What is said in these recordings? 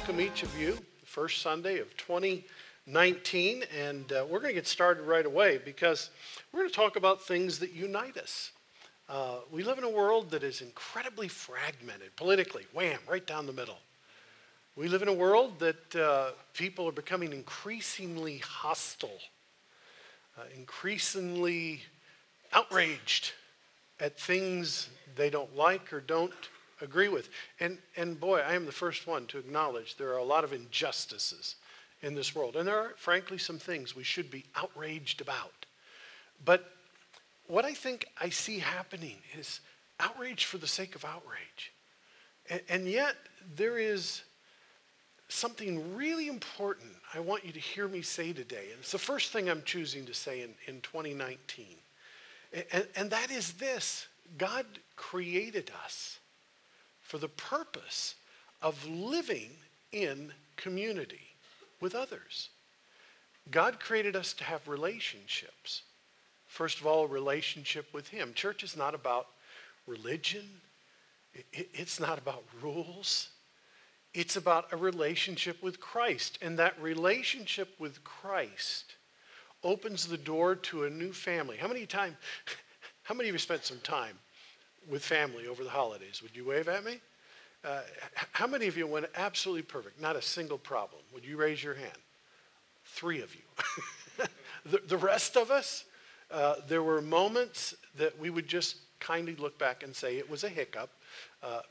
welcome each of you the first Sunday of 2019, and we're going to get started right away because we're going to talk about things that unite us. We live in a world that is incredibly fragmented politically, wham, right down the middle. We live in a world that people are becoming increasingly hostile, increasingly outraged at things they don't like or don't agree with. And boy, I am the first one to acknowledge there are a lot of injustices in this world. And there are, frankly, some things we should be outraged about. But what I think I see happening is outrage for the sake of outrage. And yet, there is something really important I want you to hear me say today. And it's the first thing I'm choosing to say in 2019. And that is this: God created us for the purpose of living in community with others. God created us to have relationships. First of all, a relationship with Him. Church is not about religion. It's not about rules. It's about a relationship with Christ. And that relationship with Christ opens the door to a new family. How many of you spent some time with family over the holidays? Would you wave at me? How many of you went absolutely perfect? Not a single problem. Would you raise your hand? 3 of you. The rest of us, there were moments that we would just kindly look back and say it was a hiccup,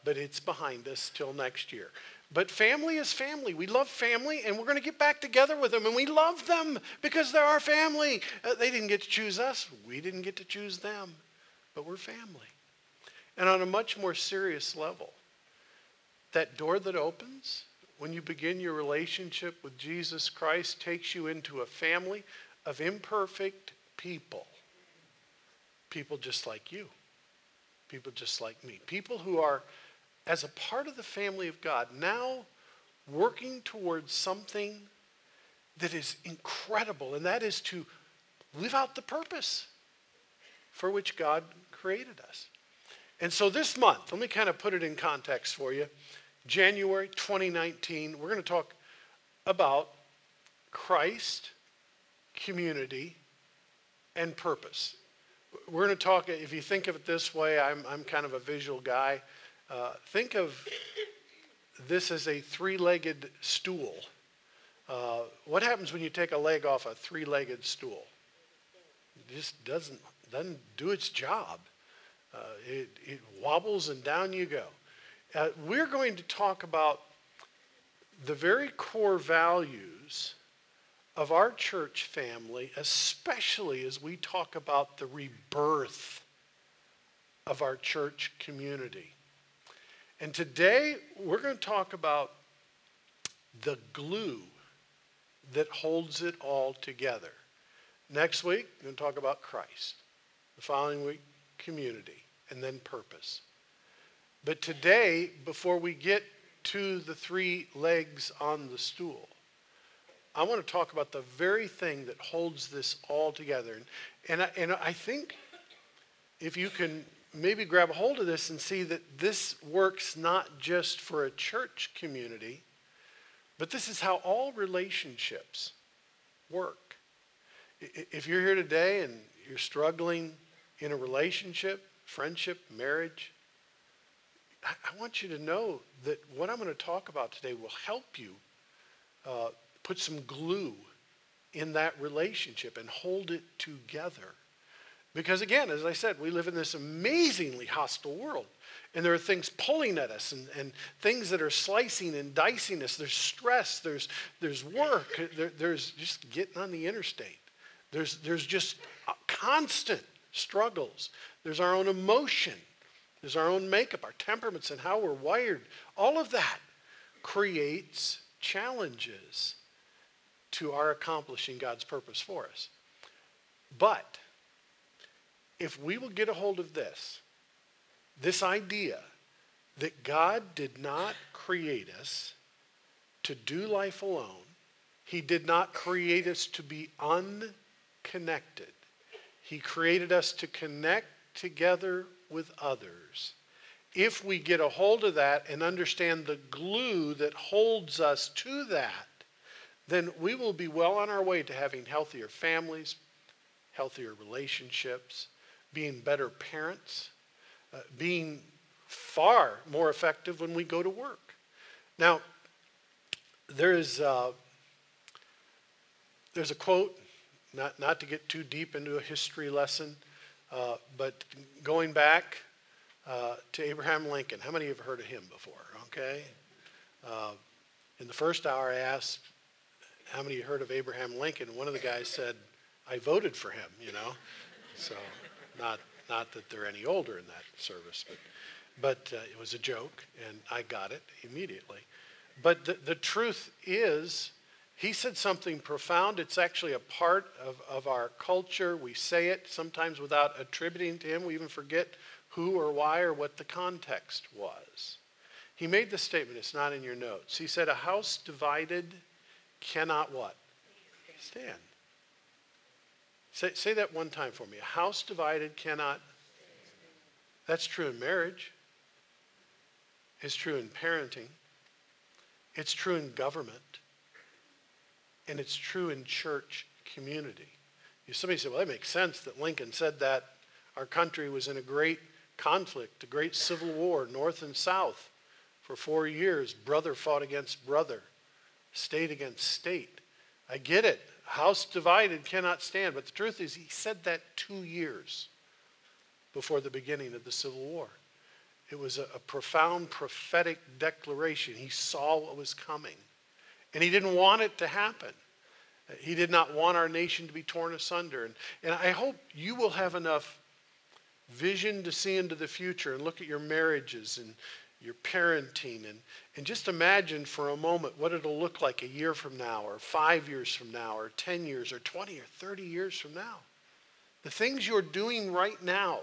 but it's behind us till next year. But family is family. We love family, and we're going to get back together with them, and we love them because they're our family. They didn't get to choose us. We didn't get to choose them, but we're family. And on a much more serious level, that door that opens when you begin your relationship with Jesus Christ takes you into a family of imperfect people. People just like you. People just like me. People who are, as a part of the family of God, now working towards something that is incredible, and that is to live out the purpose for which God created us. And so this month, let me kind of put it in context for you. January 2019, we're going to talk about Christ, community, and purpose. We're going to talk, if you think of it this way, I'm kind of a visual guy. Think of this as a 3-legged stool. What happens when you take a leg off a 3-legged stool? It just doesn't do its job. It wobbles and down you go. We're going to talk about the very core values of our church family, especially as we talk about the rebirth of our church community. And today we're going to talk about the glue that holds it all together. Next week, we're going to talk about Christ. The following week, community, and then purpose. But today, before we get to the 3 legs on the stool, I want to talk about the very thing that holds this all together. And I think if you can maybe grab a hold of this and see that this works not just for a church community, but this is how all relationships work. If you're here today and you're struggling in a relationship, friendship, marriage, I want you to know that what I'm going to talk about today will help you put some glue in that relationship and hold it together. Because again, as I said, we live in this amazingly hostile world. And there are things pulling at us and things that are slicing and dicing us. There's stress, there's work, there's just getting on the interstate. There's just constant struggles. There's our own emotion. There's our own makeup, our temperaments, and how we're wired. All of that creates challenges to our accomplishing God's purpose for us. But if we will get a hold of this idea that God did not create us to do life alone, He did not create us to be unconnected. He created us to connect together with others if we get a hold of that and understand the glue that holds us to that, then we will be well on our way to having healthier families, healthier relationships, being better parents, being far more effective when we go to work. Now, there's a quote, not to get too deep into a history lesson, but going back to Abraham Lincoln. How many have heard of him before? Okay. In the first hour, I asked, how many heard of Abraham Lincoln? One of the guys said, I voted for him, you know. So not that they're any older in that service, but it was a joke, and I got it immediately. But the truth is, he said something profound. It's actually a part of our culture. We say it sometimes without attributing to him. We even forget who or why or what the context was. He made the statement, it's not in your notes. He said, a house divided cannot what? Stand. Say that one time for me. A house divided cannot. That's true in marriage. It's true in parenting. It's true in government. And it's true in church community. Somebody said, well, that makes sense that Lincoln said that. Our country was in a great conflict, a great civil war, North and South. For 4 years, brother fought against brother, state against state. I get it. A house divided cannot stand. But the truth is, he said that 2 years before the beginning of the Civil War. It was a profound prophetic declaration. He saw what was coming. And he didn't want it to happen. He did not want our nation to be torn asunder. And I hope you will have enough vision to see into the future and look at your marriages and your parenting and just imagine for a moment what it'll look like a year from now or 5 years from now or 10 years or 20 or 30 years from now. The things you're doing right now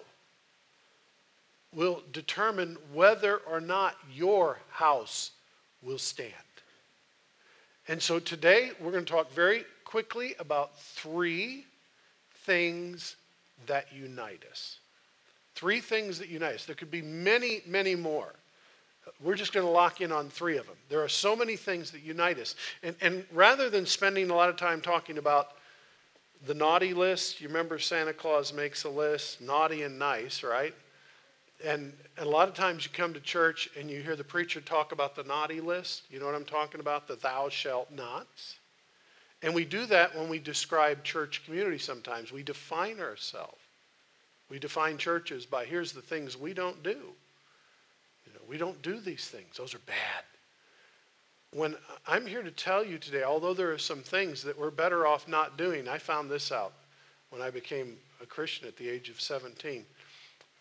will determine whether or not your house will stand. And so today we're going to talk very quickly about three things that unite us. Three things that unite us. There could be many, many more. We're just going to lock in on three of them. There are so many things that unite us. And rather than spending a lot of time talking about the naughty list, you remember Santa Claus makes a list, naughty and nice, right? And a lot of times you come to church and you hear the preacher talk about the naughty list. You know what I'm talking about? The thou shalt nots. And we do that when we describe church community sometimes. We define ourselves. We define churches by here's the things we don't do. You know, we don't do these things. Those are bad. When I'm here to tell you today, although there are some things that we're better off not doing, I found this out when I became a Christian at the age of 17.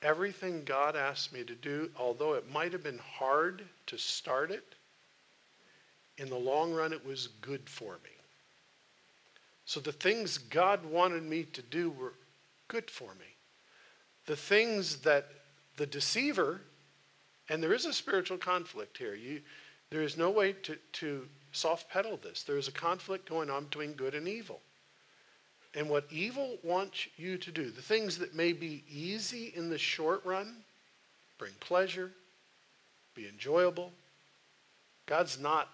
Everything God asked me to do, although it might have been hard to start it, in the long run it was good for me. So the things God wanted me to do were good for me. The things that the deceiver, and there is a spiritual conflict here. There is no way to soft pedal this. There is a conflict going on between good and evil. And what evil wants you to do, the things that may be easy in the short run, bring pleasure, be enjoyable. God's not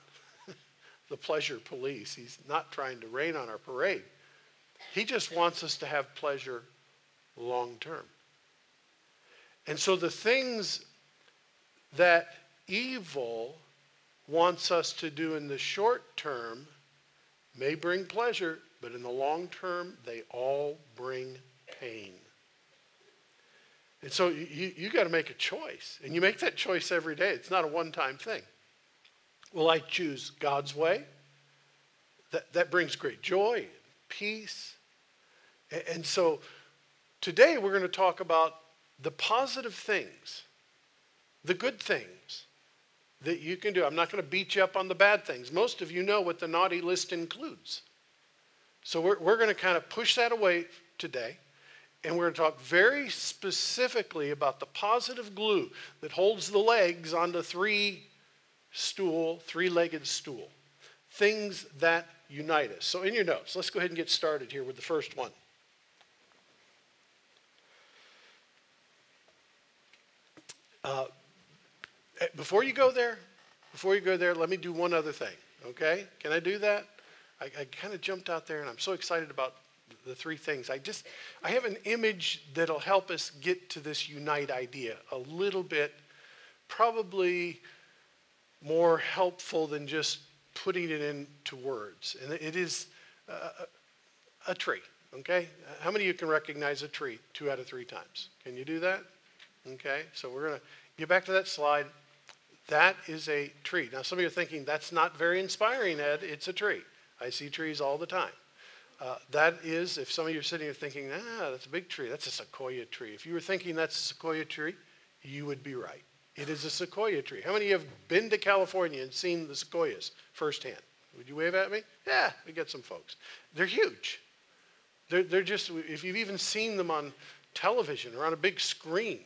the pleasure police. He's not trying to rain on our parade. He just wants us to have pleasure long term. And so the things that evil wants us to do in the short term may bring pleasure, but in the long term, they all bring pain. And so you got to make a choice. And you make that choice every day. It's not a one-time thing. Will I choose God's way? That brings great joy, peace. And so today we're going to talk about the positive things, the good things that you can do. I'm not going to beat you up on the bad things. Most of you know what the naughty list includes. So we're going to kind of push that away today, and we're going to talk very specifically about the positive glue that holds the legs on the three-legged stool, things that unite us. So in your notes, let's go ahead and get started here with the first one. Before you go there, let me do one other thing, okay? Can I do that? I kind of jumped out there, and I'm so excited about the three things. I have an image that'll help us get to this unite idea a little bit, probably more helpful than just putting it into words. And it is a tree, okay? How many of you can recognize a tree 2 out of 3 times? Can you do that? Okay, so we're going to get back to that slide. That is a tree. Now, some of you are thinking, that's not very inspiring, Ed. It's a tree. I see trees all the time. That is, if some of you are sitting here thinking, that's a big tree. That's a sequoia tree. If you were thinking that's a sequoia tree, you would be right. It is a sequoia tree. How many of you have been to California and seen the sequoias firsthand? Would you wave at me? Yeah, we got some folks. They're huge. They're just, if you've even seen them on television or on a big screen,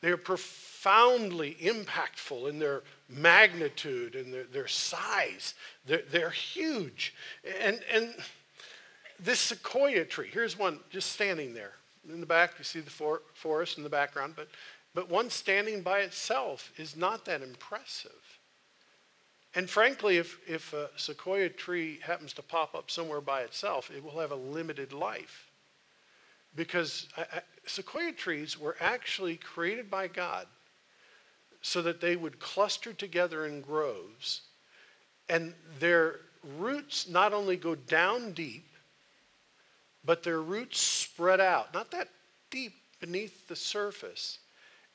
they're profoundly impactful in their magnitude and their size. They're huge. And this sequoia tree, here's one just standing there. In the back, you see the forest in the background, but one standing by itself is not that impressive. And frankly, if a sequoia tree happens to pop up somewhere by itself, it will have a limited life. Because sequoia trees were actually created by God so that they would cluster together in groves. And their roots not only go down deep, but their roots spread out. Not that deep beneath the surface.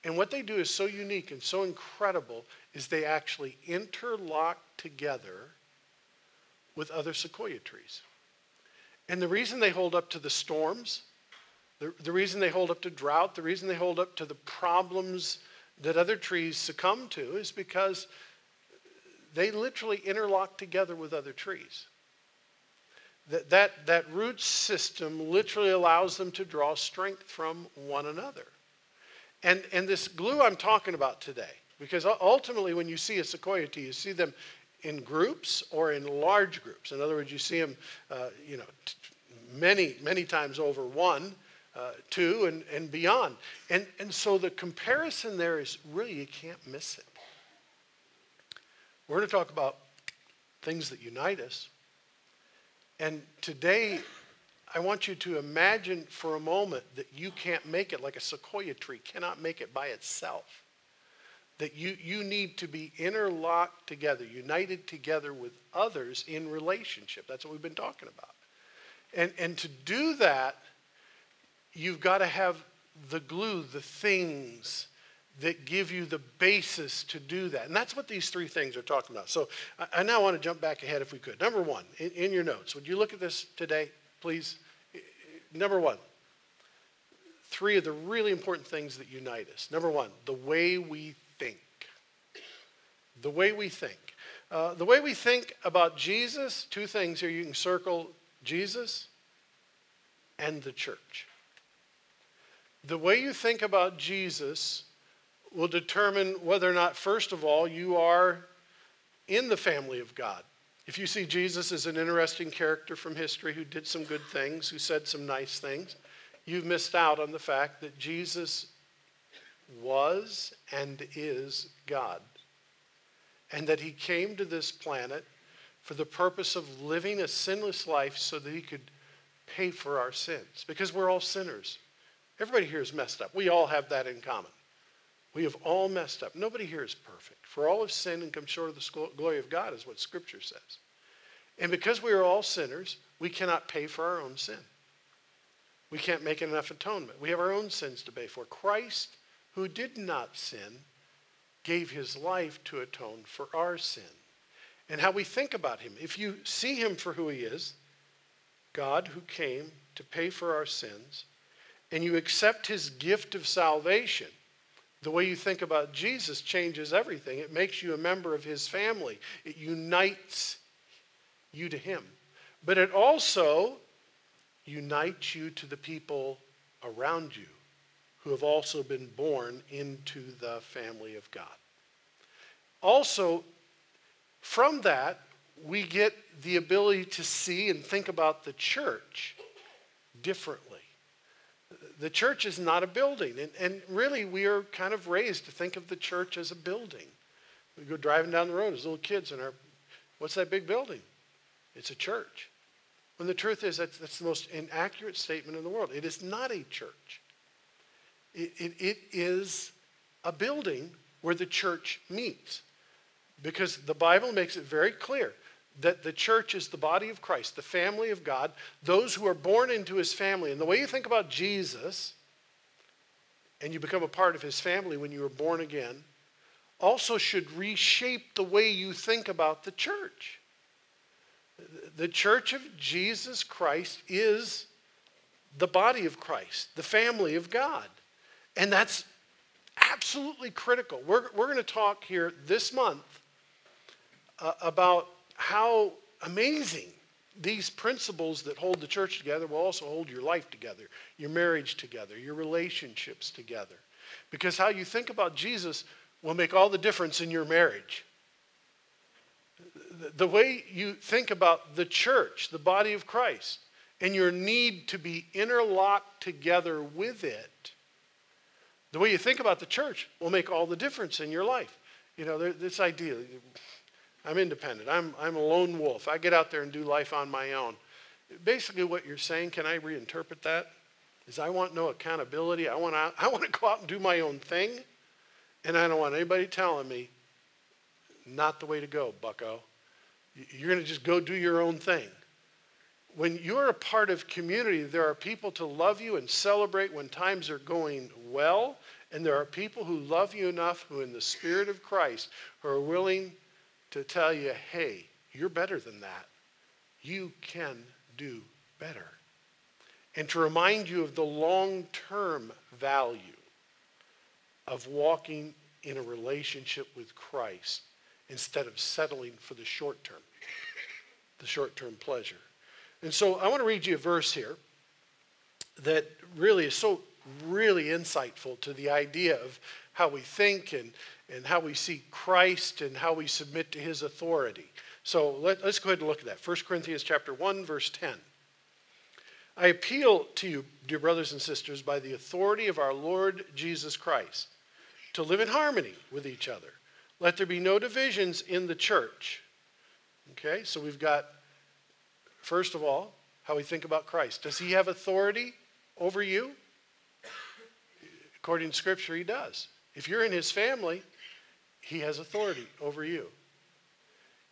And what they do is so unique and so incredible is they actually interlock together with other sequoia trees. And the reason they hold up to the storms, the reason they hold up to drought, the reason they hold up to the problems that other trees succumb to is because they literally interlock together with other trees. That root system literally allows them to draw strength from one another. And this glue I'm talking about today, because ultimately when you see a sequoia tree, you see them in groups or in large groups. In other words, you see them many, many times over one, 2 and beyond. And so the comparison there is really, you can't miss it. We're going to talk about things that unite us. And today, I want you to imagine for a moment that you can't make it, like a sequoia tree cannot make it by itself. That you need to be interlocked together, united together with others in relationship. That's what we've been talking about. And to do that, you've got to have the glue, the things that give you the basis to do that. And that's what these three things are talking about. So I now want to jump back ahead if we could. Number one, in your notes, would you look at this today, please? Number one, 3 of the really important things that unite us. Number one, the way we think. The way we think. The way we think about Jesus, 2 things here. You can circle Jesus and the church. The way you think about Jesus will determine whether or not, first of all, you are in the family of God. If you see Jesus as an interesting character from history who did some good things, who said some nice things, you've missed out on the fact that Jesus was and is God. And that he came to this planet for the purpose of living a sinless life so that he could pay for our sins. Because we're all sinners. Everybody here is messed up. We all have that in common. We have all messed up. Nobody here is perfect. For all have sinned and come short of the glory of God is what Scripture says. And because we are all sinners, we cannot pay for our own sin. We can't make enough atonement. We have our own sins to pay for. Christ, who did not sin, gave his life to atone for our sin. And how we think about him. If you see him for who he is, God who came to pay for our sins, and you accept his gift of salvation, the way you think about Jesus changes everything. It makes you a member of his family. It unites you to him. But it also unites you to the people around you who have also been born into the family of God. Also, from that, we get the ability to see and think about the church differently. The church is not a building. And really, we are kind of raised to think of the church as a building. We go driving down the road as little kids in our, what's that big building? It's a church. When the truth is that's the most inaccurate statement in the world. It is not a church. It is a building where the church meets. Because the Bible makes it very clear that the church is the body of Christ, the family of God, those who are born into his family. And the way you think about Jesus, and you become a part of his family when you are born again, also should reshape the way you think about the church. The church of Jesus Christ is the body of Christ, the family of God. And that's absolutely critical. We're going to talk here this month about how amazing these principles that hold the church together will also hold your life together, your marriage together, your relationships together. Because how you think about Jesus will make all the difference in your marriage. The way you think about the church, the body of Christ, and your need to be interlocked together with it, the way you think about the church will make all the difference in your life. You know, this idea, I'm independent, I'm a lone wolf, I get out there and do life on my own. Basically what you're saying, can I reinterpret that? Is I want no accountability, I want to go out and do my own thing, and I don't want anybody telling me, not the way to go, bucko. You're going to just go do your own thing. When you're a part of community, there are people to love you and celebrate when times are going well, and there are people who love you enough who in the Spirit of Christ who are willing to tell you, hey, you're better than that. You can do better. And to remind you of the long-term value of walking in a relationship with Christ instead of settling for the short-term pleasure. And so I want to read you a verse here that really is so really insightful to the idea of how we think and how we see Christ and how we submit to his authority. So let's go ahead and look at that. 1 Corinthians chapter 1, verse 10. I appeal to you, dear brothers and sisters, by the authority of our Lord Jesus Christ, to live in harmony with each other. Let there be no divisions in the church. Okay, so we've got, first of all, how we think about Christ. Does he have authority over you? According to Scripture, he does. If you're in his family, he has authority over you.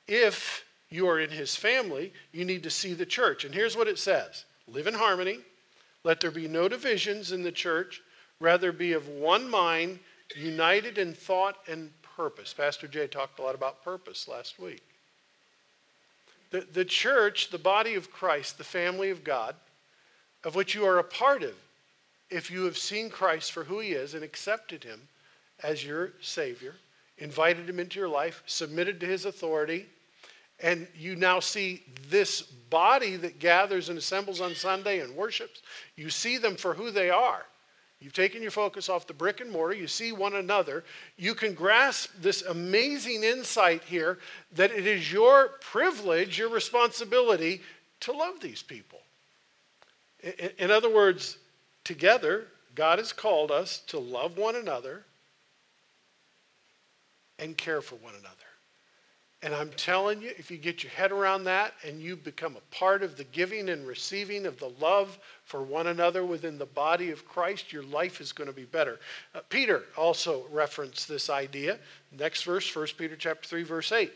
If you are in his family, you need to see the church. And here's what it says. Live in harmony. Let there be no divisions in the church. Rather be of one mind, united in thought and purpose. Pastor Jay talked a lot about purpose last week. The church, the body of Christ, the family of God, of which you are a part of, if you have seen Christ for who he is and accepted him as your Savior, invited him into your life, submitted to his authority, and you now see this body that gathers and assembles on Sunday and worships, you see them for who they are. You've taken your focus off the brick and mortar. You see one another. You can grasp this amazing insight here that it is your privilege, your responsibility to love these people. In other words, together, God has called us to love one another and care for one another. And I'm telling you, if you get your head around that and you become a part of the giving and receiving of the love for one another within the body of Christ, your life is going to be better. Peter also referenced this idea. Next verse, 1 Peter chapter 3, verse 8.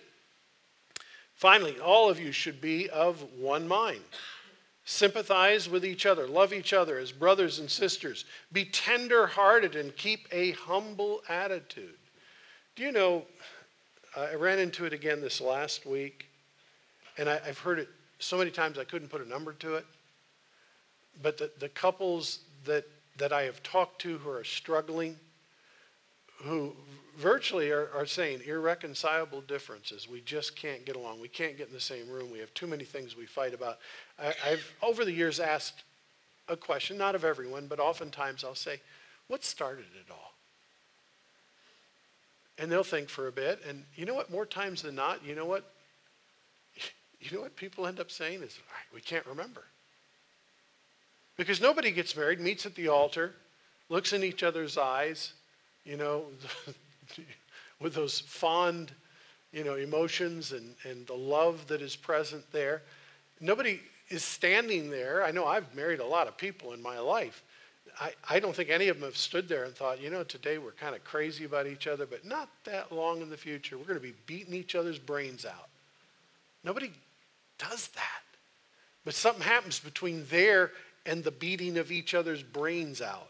Finally, all of you should be of one mind. Sympathize with each other. Love each other as brothers and sisters. Be tender-hearted and keep a humble attitude. Do you know, I ran into it again this last week, and I've heard it so many times I couldn't put a number to it. But the couples that I have talked to who are struggling, who virtually are saying irreconcilable differences, we just can't get along, we can't get in the same room, we have too many things we fight about. I've over the years asked a question, not of everyone, but oftentimes I'll say, what started it all? And they'll think for a bit, and you know what? More times than not, you know what people end up saying is, we can't remember. Because nobody gets married, meets at the altar, looks in each other's eyes, with those fond emotions and the love that is present there. Nobody is standing there. I know I've married a lot of people in my life. I don't think any of them have stood there and thought, today we're kind of crazy about each other, but not that long in the future, we're going to be beating each other's brains out. Nobody does that. But something happens between there and the beating of each other's brains out.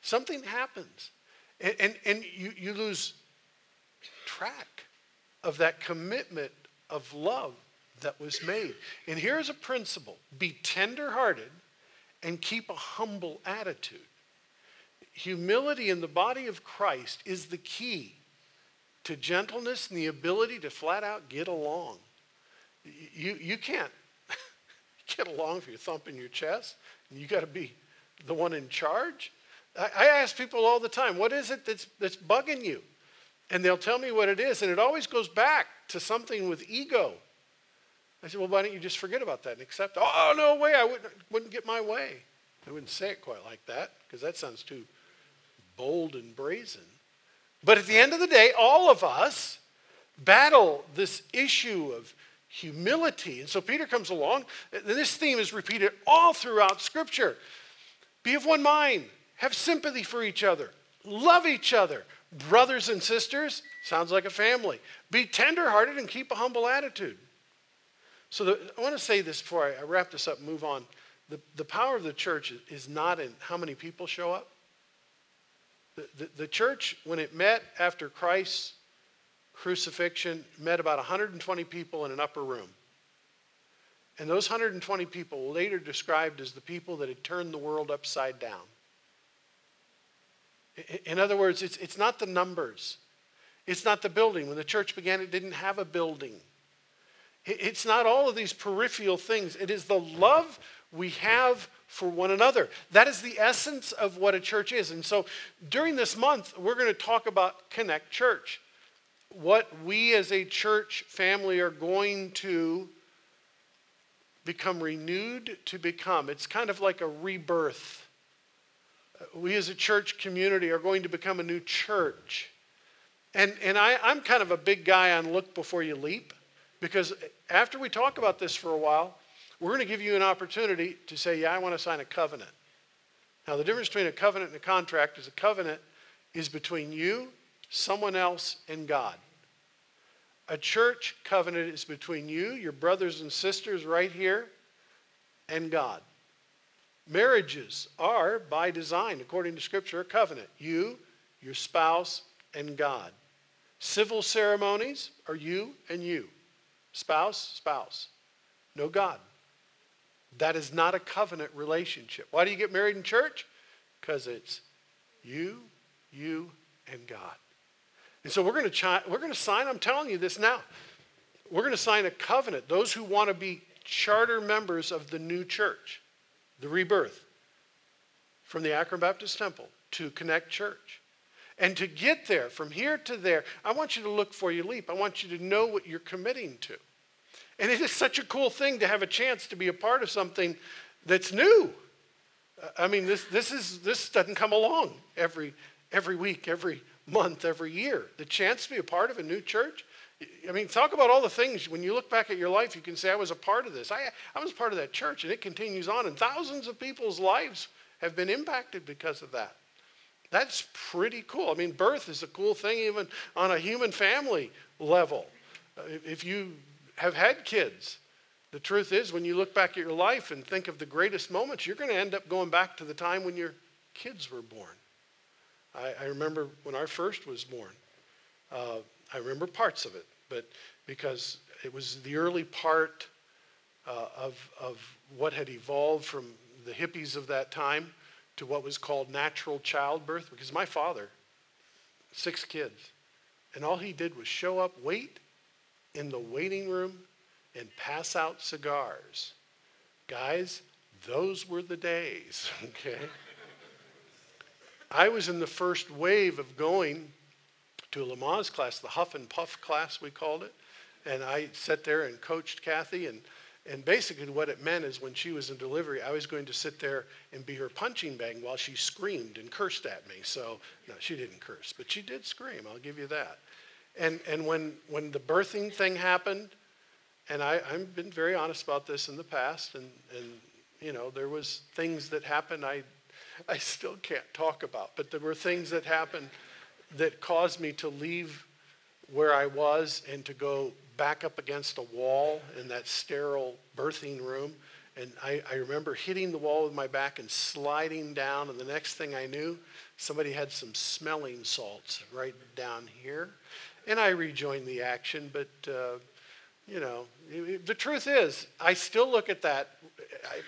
Something happens. And you lose track of that commitment of love that was made. And here's a principle. Be tender-hearted and keep a humble attitude. Humility in the body of Christ is the key to gentleness and the ability to flat out get along. You can't get along if you're thumping your chest. And you got to be the one in charge. I ask people all the time, what is it that's bugging you? And they'll tell me what it is, and it always goes back to something with ego. I said, well, why don't you just forget about that and accept it? Oh, no way, I wouldn't get my way. I wouldn't say it quite like that, because that sounds too bold and brazen. But at the end of the day, all of us battle this issue of humility. And so Peter comes along, and this theme is repeated all throughout Scripture. Be of one mind. Have sympathy for each other. Love each other. Brothers and sisters, sounds like a family. Be tenderhearted and keep a humble attitude. So I want to say this before I wrap this up and move on. The power of the church is not in how many people show up. The church, when it met after Christ's crucifixion, met about 120 people in an upper room. And those 120 people were later described as the people that had turned the world upside down. In other words, it's not the numbers. It's not the building. When the church began, it didn't have a building. It's not all of these peripheral things. It is the love we have for one another. That is the essence of what a church is. And so during this month, we're going to talk about Connect Church. What we as a church family are going to become renewed to become. It's kind of like a rebirth. We as a church community are going to become a new church. And I'm kind of a big guy on look before you leap, because after we talk about this for a while, we're going to give you an opportunity to say, yeah, I want to sign a covenant. Now, the difference between a covenant and a contract is a covenant is between you, someone else, and God. A church covenant is between you, your brothers and sisters right here, and God. Marriages are, by design, according to Scripture, a covenant. You, your spouse, and God. Civil ceremonies are you and you. Spouse, spouse. No God. That is not a covenant relationship. Why do you get married in church? Because it's you, you, and God. And so we're going to sign, I'm telling you this now, we're going to sign a covenant. Those who want to be charter members of the new church, the rebirth from the Akron Baptist Temple to Connect Church. And to get there, from here to there, I want you to look for your leap. I want you to know what you're committing to. And it is such a cool thing to have a chance to be a part of something that's new. I mean, this doesn't come along every week, every month, every year. The chance to be a part of a new church. I mean, talk about all the things. When you look back at your life, you can say, I was a part of this. I was part of that church, and it continues on. And thousands of people's lives have been impacted because of that. That's pretty cool. I mean, birth is a cool thing even on a human family level. If you have had kids, the truth is when you look back at your life and think of the greatest moments, you're going to end up going back to the time when your kids were born. I remember when our first was born. I remember parts of it, but because it was the early part of what had evolved from the hippies of that time to what was called natural childbirth, because my father, 6 kids, and all he did was show up, wait in the waiting room, and pass out cigars. Guys, those were the days, okay? I was in the first wave of going to a Lamaze class, the Huff and Puff class we called it. And I sat there and coached Kathy. And basically what it meant is when she was in delivery, I was going to sit there and be her punching bag while she screamed and cursed at me. So, no, she didn't curse, but she did scream. I'll give you that. And when the birthing thing happened, and I've been very honest about this in the past, and you know, there was things that happened I still can't talk about, but there were things that happened that caused me to leave where I was and to go back up against a wall in that sterile birthing room. And I remember hitting the wall with my back and sliding down, and the next thing I knew, somebody had some smelling salts right down here. And I rejoined the action, but, you know, the truth is, I still look at that.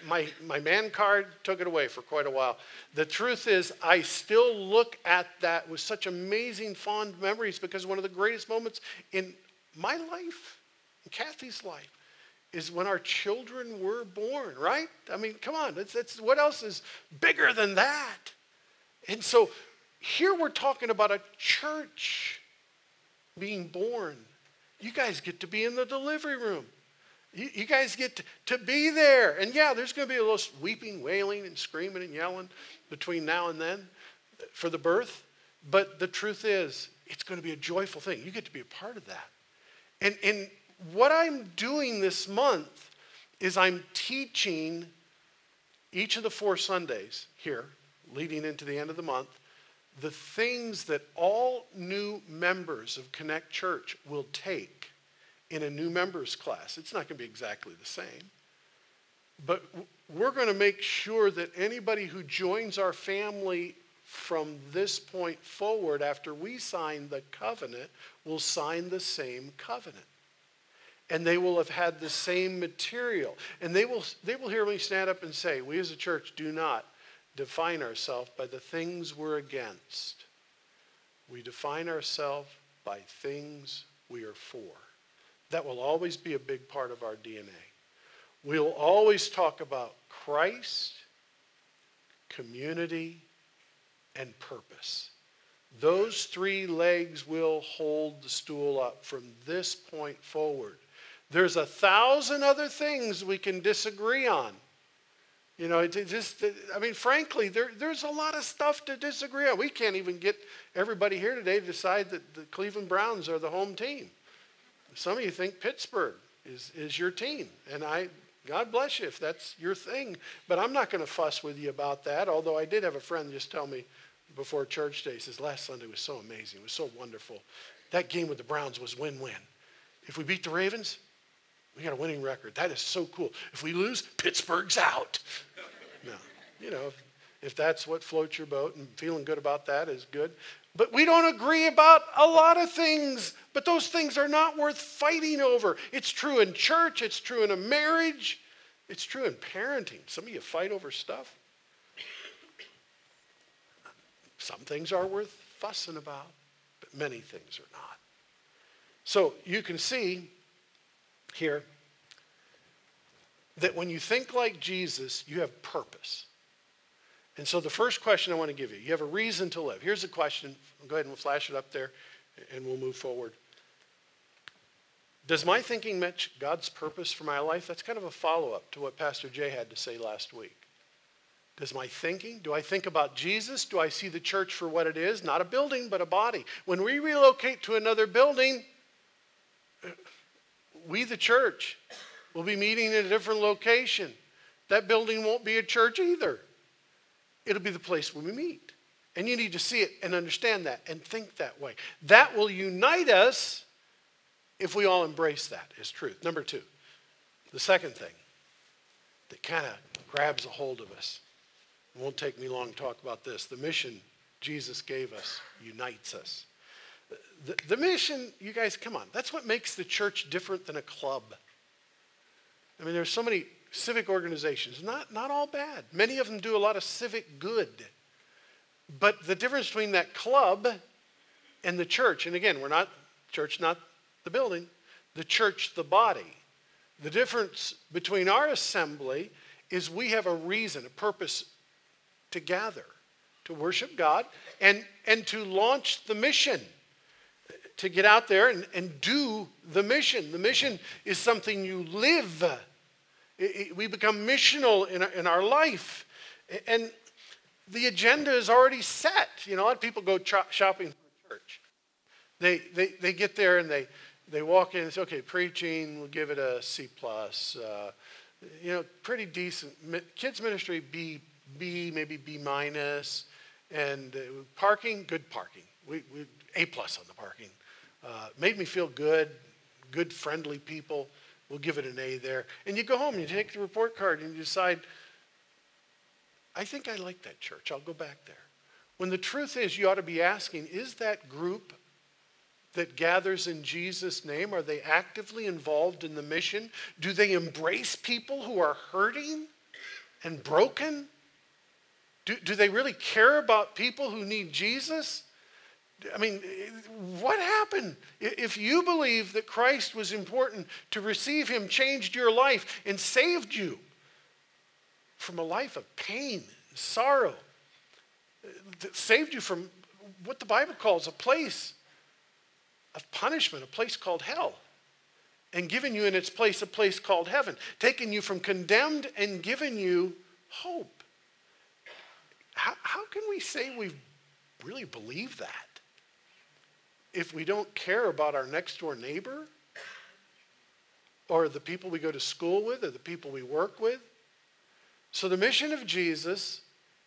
My man card took it away for quite a while. The truth is, I still look at that with such amazing fond memories, because one of the greatest moments in my life, in Kathy's life, is when our children were born, right? I mean, come on, what else is bigger than that? And so here we're talking about a church being born. You guys get to be in the delivery room. You guys get to be there. And yeah, there's going to be a little weeping, wailing, and screaming and yelling between now and then for the birth. But the truth is, it's going to be a joyful thing. You get to be a part of that. And what I'm doing this month is I'm teaching each of the 4 Sundays here, leading into the end of the month, the things that all new members of Connect Church will take in a new members class. It's not going to be exactly the same, but we're going to make sure that anybody who joins our family from this point forward, after we sign the covenant, will sign the same covenant. And they will have had the same material. And they will hear me stand up and say, we as a church do not define ourselves by the things we're against. We define ourselves by things we are for. That will always be a big part of our DNA. We'll always talk about Christ, community, and purpose. Those 3 legs will hold the stool up from this point forward. There's 1,000 other things we can disagree on. You know, frankly, there's a lot of stuff to disagree on. We can't even get everybody here today to decide that the Cleveland Browns are the home team. Some of you think Pittsburgh is your team. And God bless you if that's your thing. But I'm not going to fuss with you about that, although I did have a friend just tell me before church day, he says, last Sunday was so amazing. It was so wonderful. That game with the Browns was win-win. If we beat the Ravens, we got a winning record. That is so cool. If we lose, Pittsburgh's out. No, you know, if that's what floats your boat and feeling good about that is good. But we don't agree about a lot of things, but those things are not worth fighting over. It's true in church. It's true in a marriage. It's true in parenting. Some of you fight over stuff. Some things are worth fussing about, but many things are not. So you can see here that when you think like Jesus, you have purpose. And so the first question I want to give you have a reason to live. Here's the question. I'll go ahead and we'll flash it up there, and we'll move forward. Does my thinking match God's purpose for my life? That's kind of a follow-up to what Pastor Jay had to say last week. Does my thinking, do I think about Jesus? Do I see the church for what it is? Not a building, but a body. When we relocate to another building, we, the church, will be meeting in a different location. That building won't be a church either. It'll be the place where we meet. And you need to see it and understand that and think that way. That will unite us if we all embrace that as truth. Number 2, the second thing that kind of grabs a hold of us. It won't take me long to talk about this. The mission Jesus gave us unites us. The mission, you guys, come on. That's what makes the church different than a club. I mean, there's so many civic organizations. Not all bad. Many of them do a lot of civic good. But the difference between that club and the church, and again, church not the building, the church the body. The difference between our assembly is we have a reason, a purpose to gather, to worship God, and to launch the mission, to get out there and do the mission. The mission is something you live. We become missional in our life. And the agenda is already set. You know, a lot of people go shopping for church. They get there and they walk in and say, okay, preaching, we'll give it a C+. You know, pretty decent. Kids ministry, B, maybe B-, and parking, good parking. We A+ on the parking. Made me feel good, friendly people. We'll give it an A there. And you go home, you take the report card, and you decide, I think I like that church. I'll go back there. When the truth is, you ought to be asking, is that group that gathers in Jesus' name, are they actively involved in the mission? Do they embrace people who are hurting and broken? Do they really care about people who need Jesus? I mean, what happened? If you believe that Christ was important to receive him, changed your life, and saved you from a life of pain, sorrow, saved you from what the Bible calls a place of punishment, a place called hell, and given you in its place a place called heaven, taken you from condemned and given you hope. How can we say we really believe that if we don't care about our next door neighbor or the people we go to school with or the people we work with? So the mission of Jesus,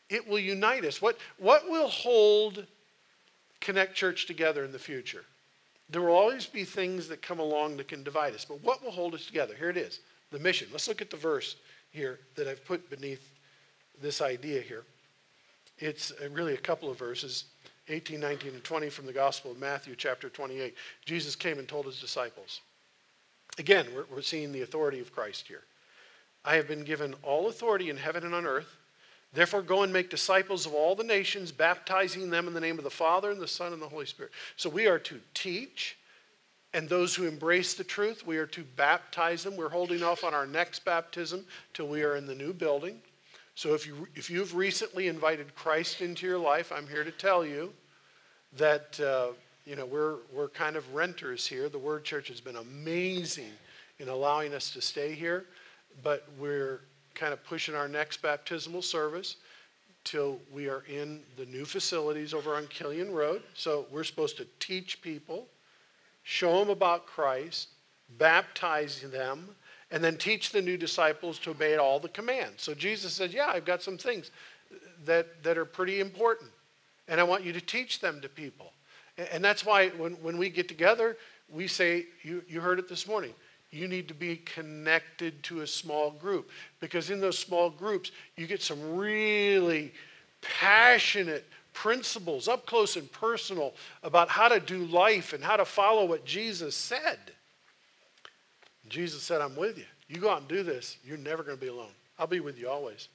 it will unite us. What will hold Connect Church together in the future? There will always be things that come along that can divide us, but what will hold us together? Here it is, the mission. Let's look at the verse here that I've put beneath this idea here. It's really a couple of verses, 18, 19, and 20 from the Gospel of Matthew, chapter 28. Jesus came and told his disciples. Again, we're seeing the authority of Christ here. I have been given all authority in heaven and on earth. Therefore, go and make disciples of all the nations, baptizing them in the name of the Father and the Son and the Holy Spirit. So we are to teach, and those who embrace the truth, we are to baptize them. We're holding off on our next baptism till we are in the new building. So if you've recently invited Christ into your life, I'm here to tell you that we're kind of renters here. The Word Church has been amazing in allowing us to stay here, but we're kind of pushing our next baptismal service till we are in the new facilities over on Killian Road. So we're supposed to teach people, show them about Christ, baptize them, and then teach the new disciples to obey all the commands. So Jesus said, yeah, I've got some things that are pretty important, and I want you to teach them to people. And that's why when we get together, we say, you heard it this morning, you need to be connected to a small group, because in those small groups, you get some really passionate principles up close and personal about how to do life and how to follow what Jesus said. Jesus said, I'm with you. You go out and do this, you're never going to be alone. I'll be with you always.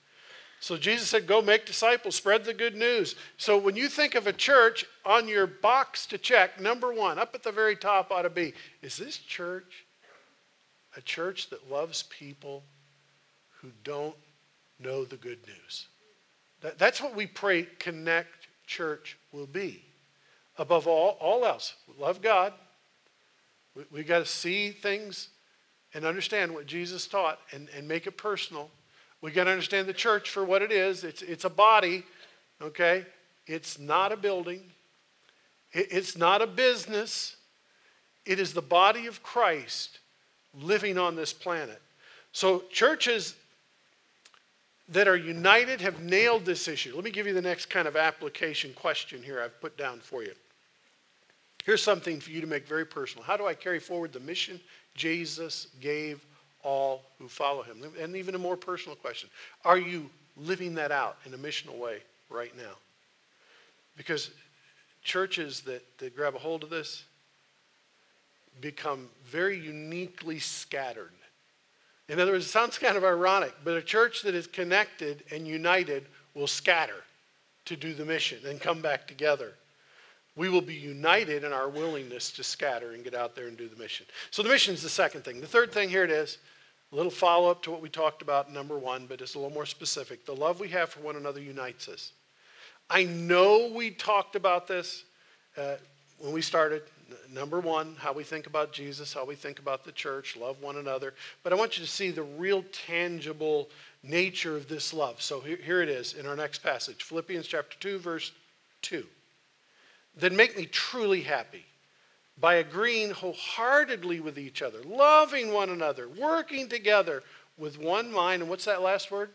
So Jesus said, go make disciples, spread the good news. So when you think of a church, on your box to check, number one, up at the very top ought to be, is this church a church that loves people who don't know the good news? That's what we pray Connect Church will be. Above all else, love God. We've got to see things and understand what Jesus taught and make it personal. We got to understand the church for what it is. It's a body, okay? It's not a building. It's not a business. It is the body of Christ living on this planet. So churches that are united have nailed this issue. Let me give you the next kind of application question here I've put down for you. Here's something for you to make very personal. How do I carry forward the mission Jesus gave all who follow him? And even a more personal question. Are you living that out in a missional way right now? Because churches that grab a hold of this become very uniquely scattered. In other words, it sounds kind of ironic, but a church that is connected and united will scatter to do the mission and come back together. We will be united in our willingness to scatter and get out there and do the mission. So the mission is the second thing. The third thing, here it is, a little follow-up to what we talked about in number one, but it's a little more specific. The love we have for one another unites us. I know we talked about this when we started. Number one, how we think about Jesus, how we think about the church, love one another. But I want you to see the real tangible nature of this love. So here it is in our next passage, Philippians chapter 2, verse 2. Then make me truly happy by agreeing wholeheartedly with each other, loving one another, working together with one mind. And what's that last word?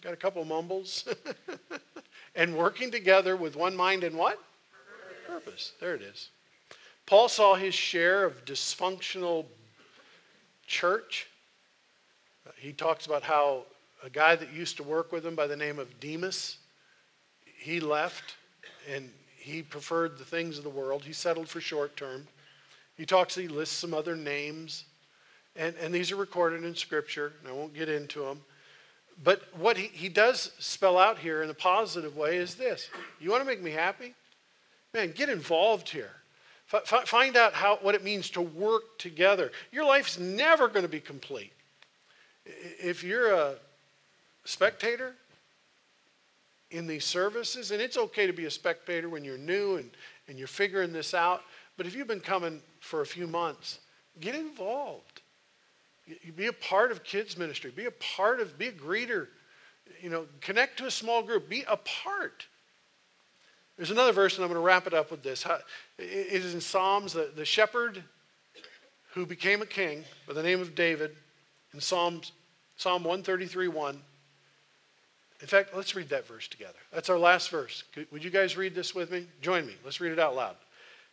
Got a couple mumbles. And working together with one mind and what? Purpose. There it is. Paul saw his share of dysfunctional church. He talks about how a guy that used to work with him by the name of Demas, he left and he preferred the things of the world. He settled for short term. He lists some other names. And these are recorded in Scripture, and I won't get into them. But what he does spell out here in a positive way is this. You want to make me happy? Man, get involved here. Find out what it means to work together. Your life's never going to be complete. If you're a spectator in these services, and it's okay to be a spectator when you're new and you're figuring this out, but if you've been coming for a few months, get involved. Be a part of kids ministry. Be a greeter. Connect to a small group. Be a part. There's another verse, and I'm going to wrap it up with this. It is in Psalms, the shepherd who became a king by the name of David, in Psalm 133:1. In fact, let's read that verse together. That's our last verse. Would you guys read this with me? Join me. Let's read it out loud.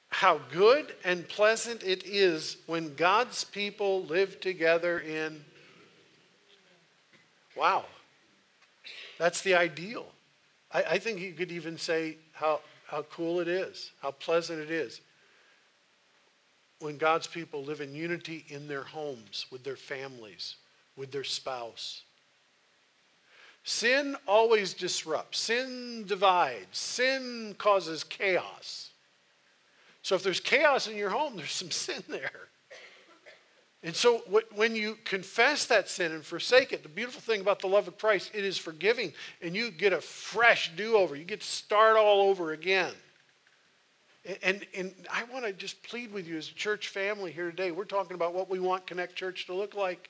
How good and pleasant it is when God's people live together in... Wow. That's the ideal. I think you could even say how cool it is, how pleasant it is when God's people live in unity in their homes, with their families, with their spouse. Sin always disrupts. Sin divides. Sin causes chaos. So if there's chaos in your home, there's some sin there. And so when you confess that sin and forsake it, the beautiful thing about the love of Christ, it is forgiving, and you get a fresh do-over. You get to start all over again. And I want to just plead with you as a church family here today. We're talking about what we want Connect Church to look like.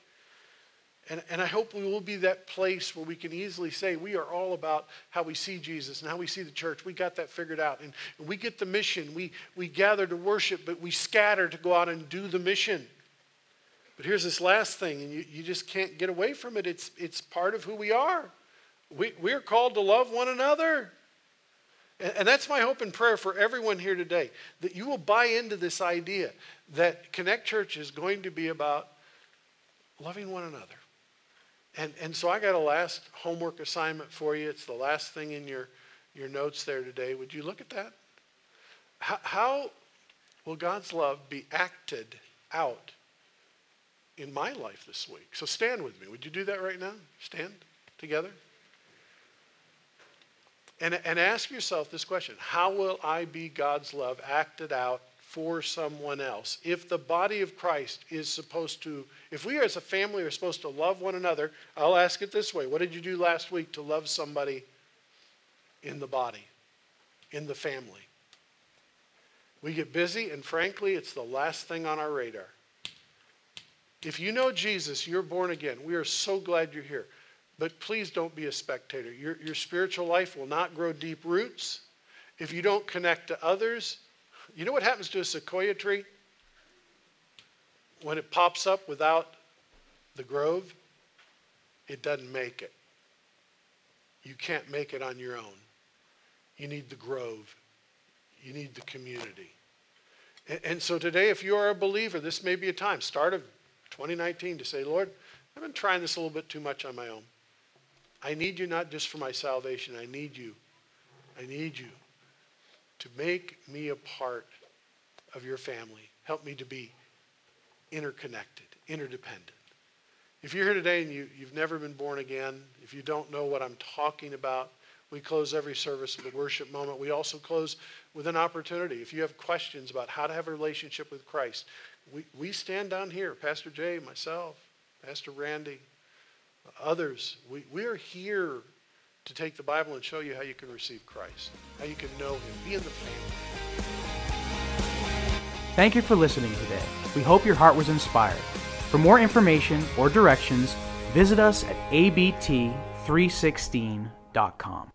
And I hope we will be that place where we can easily say we are all about how we see Jesus and how we see the church. We got that figured out. And we get the mission. We gather to worship, but we scatter to go out and do the mission. But here's this last thing, and you just can't get away from it. It's part of who we are. We're called to love one another. And that's my hope and prayer for everyone here today, that you will buy into this idea that Connect Church is going to be about loving one another. And so I got a last homework assignment for you. It's the last thing in your notes there today. Would you look at that? How will God's love be acted out in my life this week? So stand with me. Would you do that right now? Stand together. And ask yourself this question. How will I be God's love acted out for someone else? If the body of Christ is supposed to, if we as a family are supposed to love one another, I'll ask it this way. What did you do last week to love somebody in the body, in the family? We get busy, and frankly, it's the last thing on our radar. If you know Jesus, you're born again. We are so glad you're here. But please don't be a spectator. Your spiritual life will not grow deep roots if you don't connect to others. You know what happens to a sequoia tree when it pops up without the grove? It doesn't make it. You can't make it on your own. You need the grove. You need the community. And so today, if you are a believer, this may be a time, start of 2019, to say, Lord, I've been trying this a little bit too much on my own. I need you not just for my salvation. I need you. I need you to make me a part of your family. Help me to be interconnected, interdependent. If you're here today and you've never been born again, if you don't know what I'm talking about, we close every service with a worship moment. We also close with an opportunity. If you have questions about how to have a relationship with Christ, we stand down here, Pastor Jay, myself, Pastor Randy, others. We are here to take the Bible and show you how you can receive Christ, how you can know Him, be in the family. Thank you for listening today. We hope your heart was inspired. For more information or directions, visit us at abt316.com.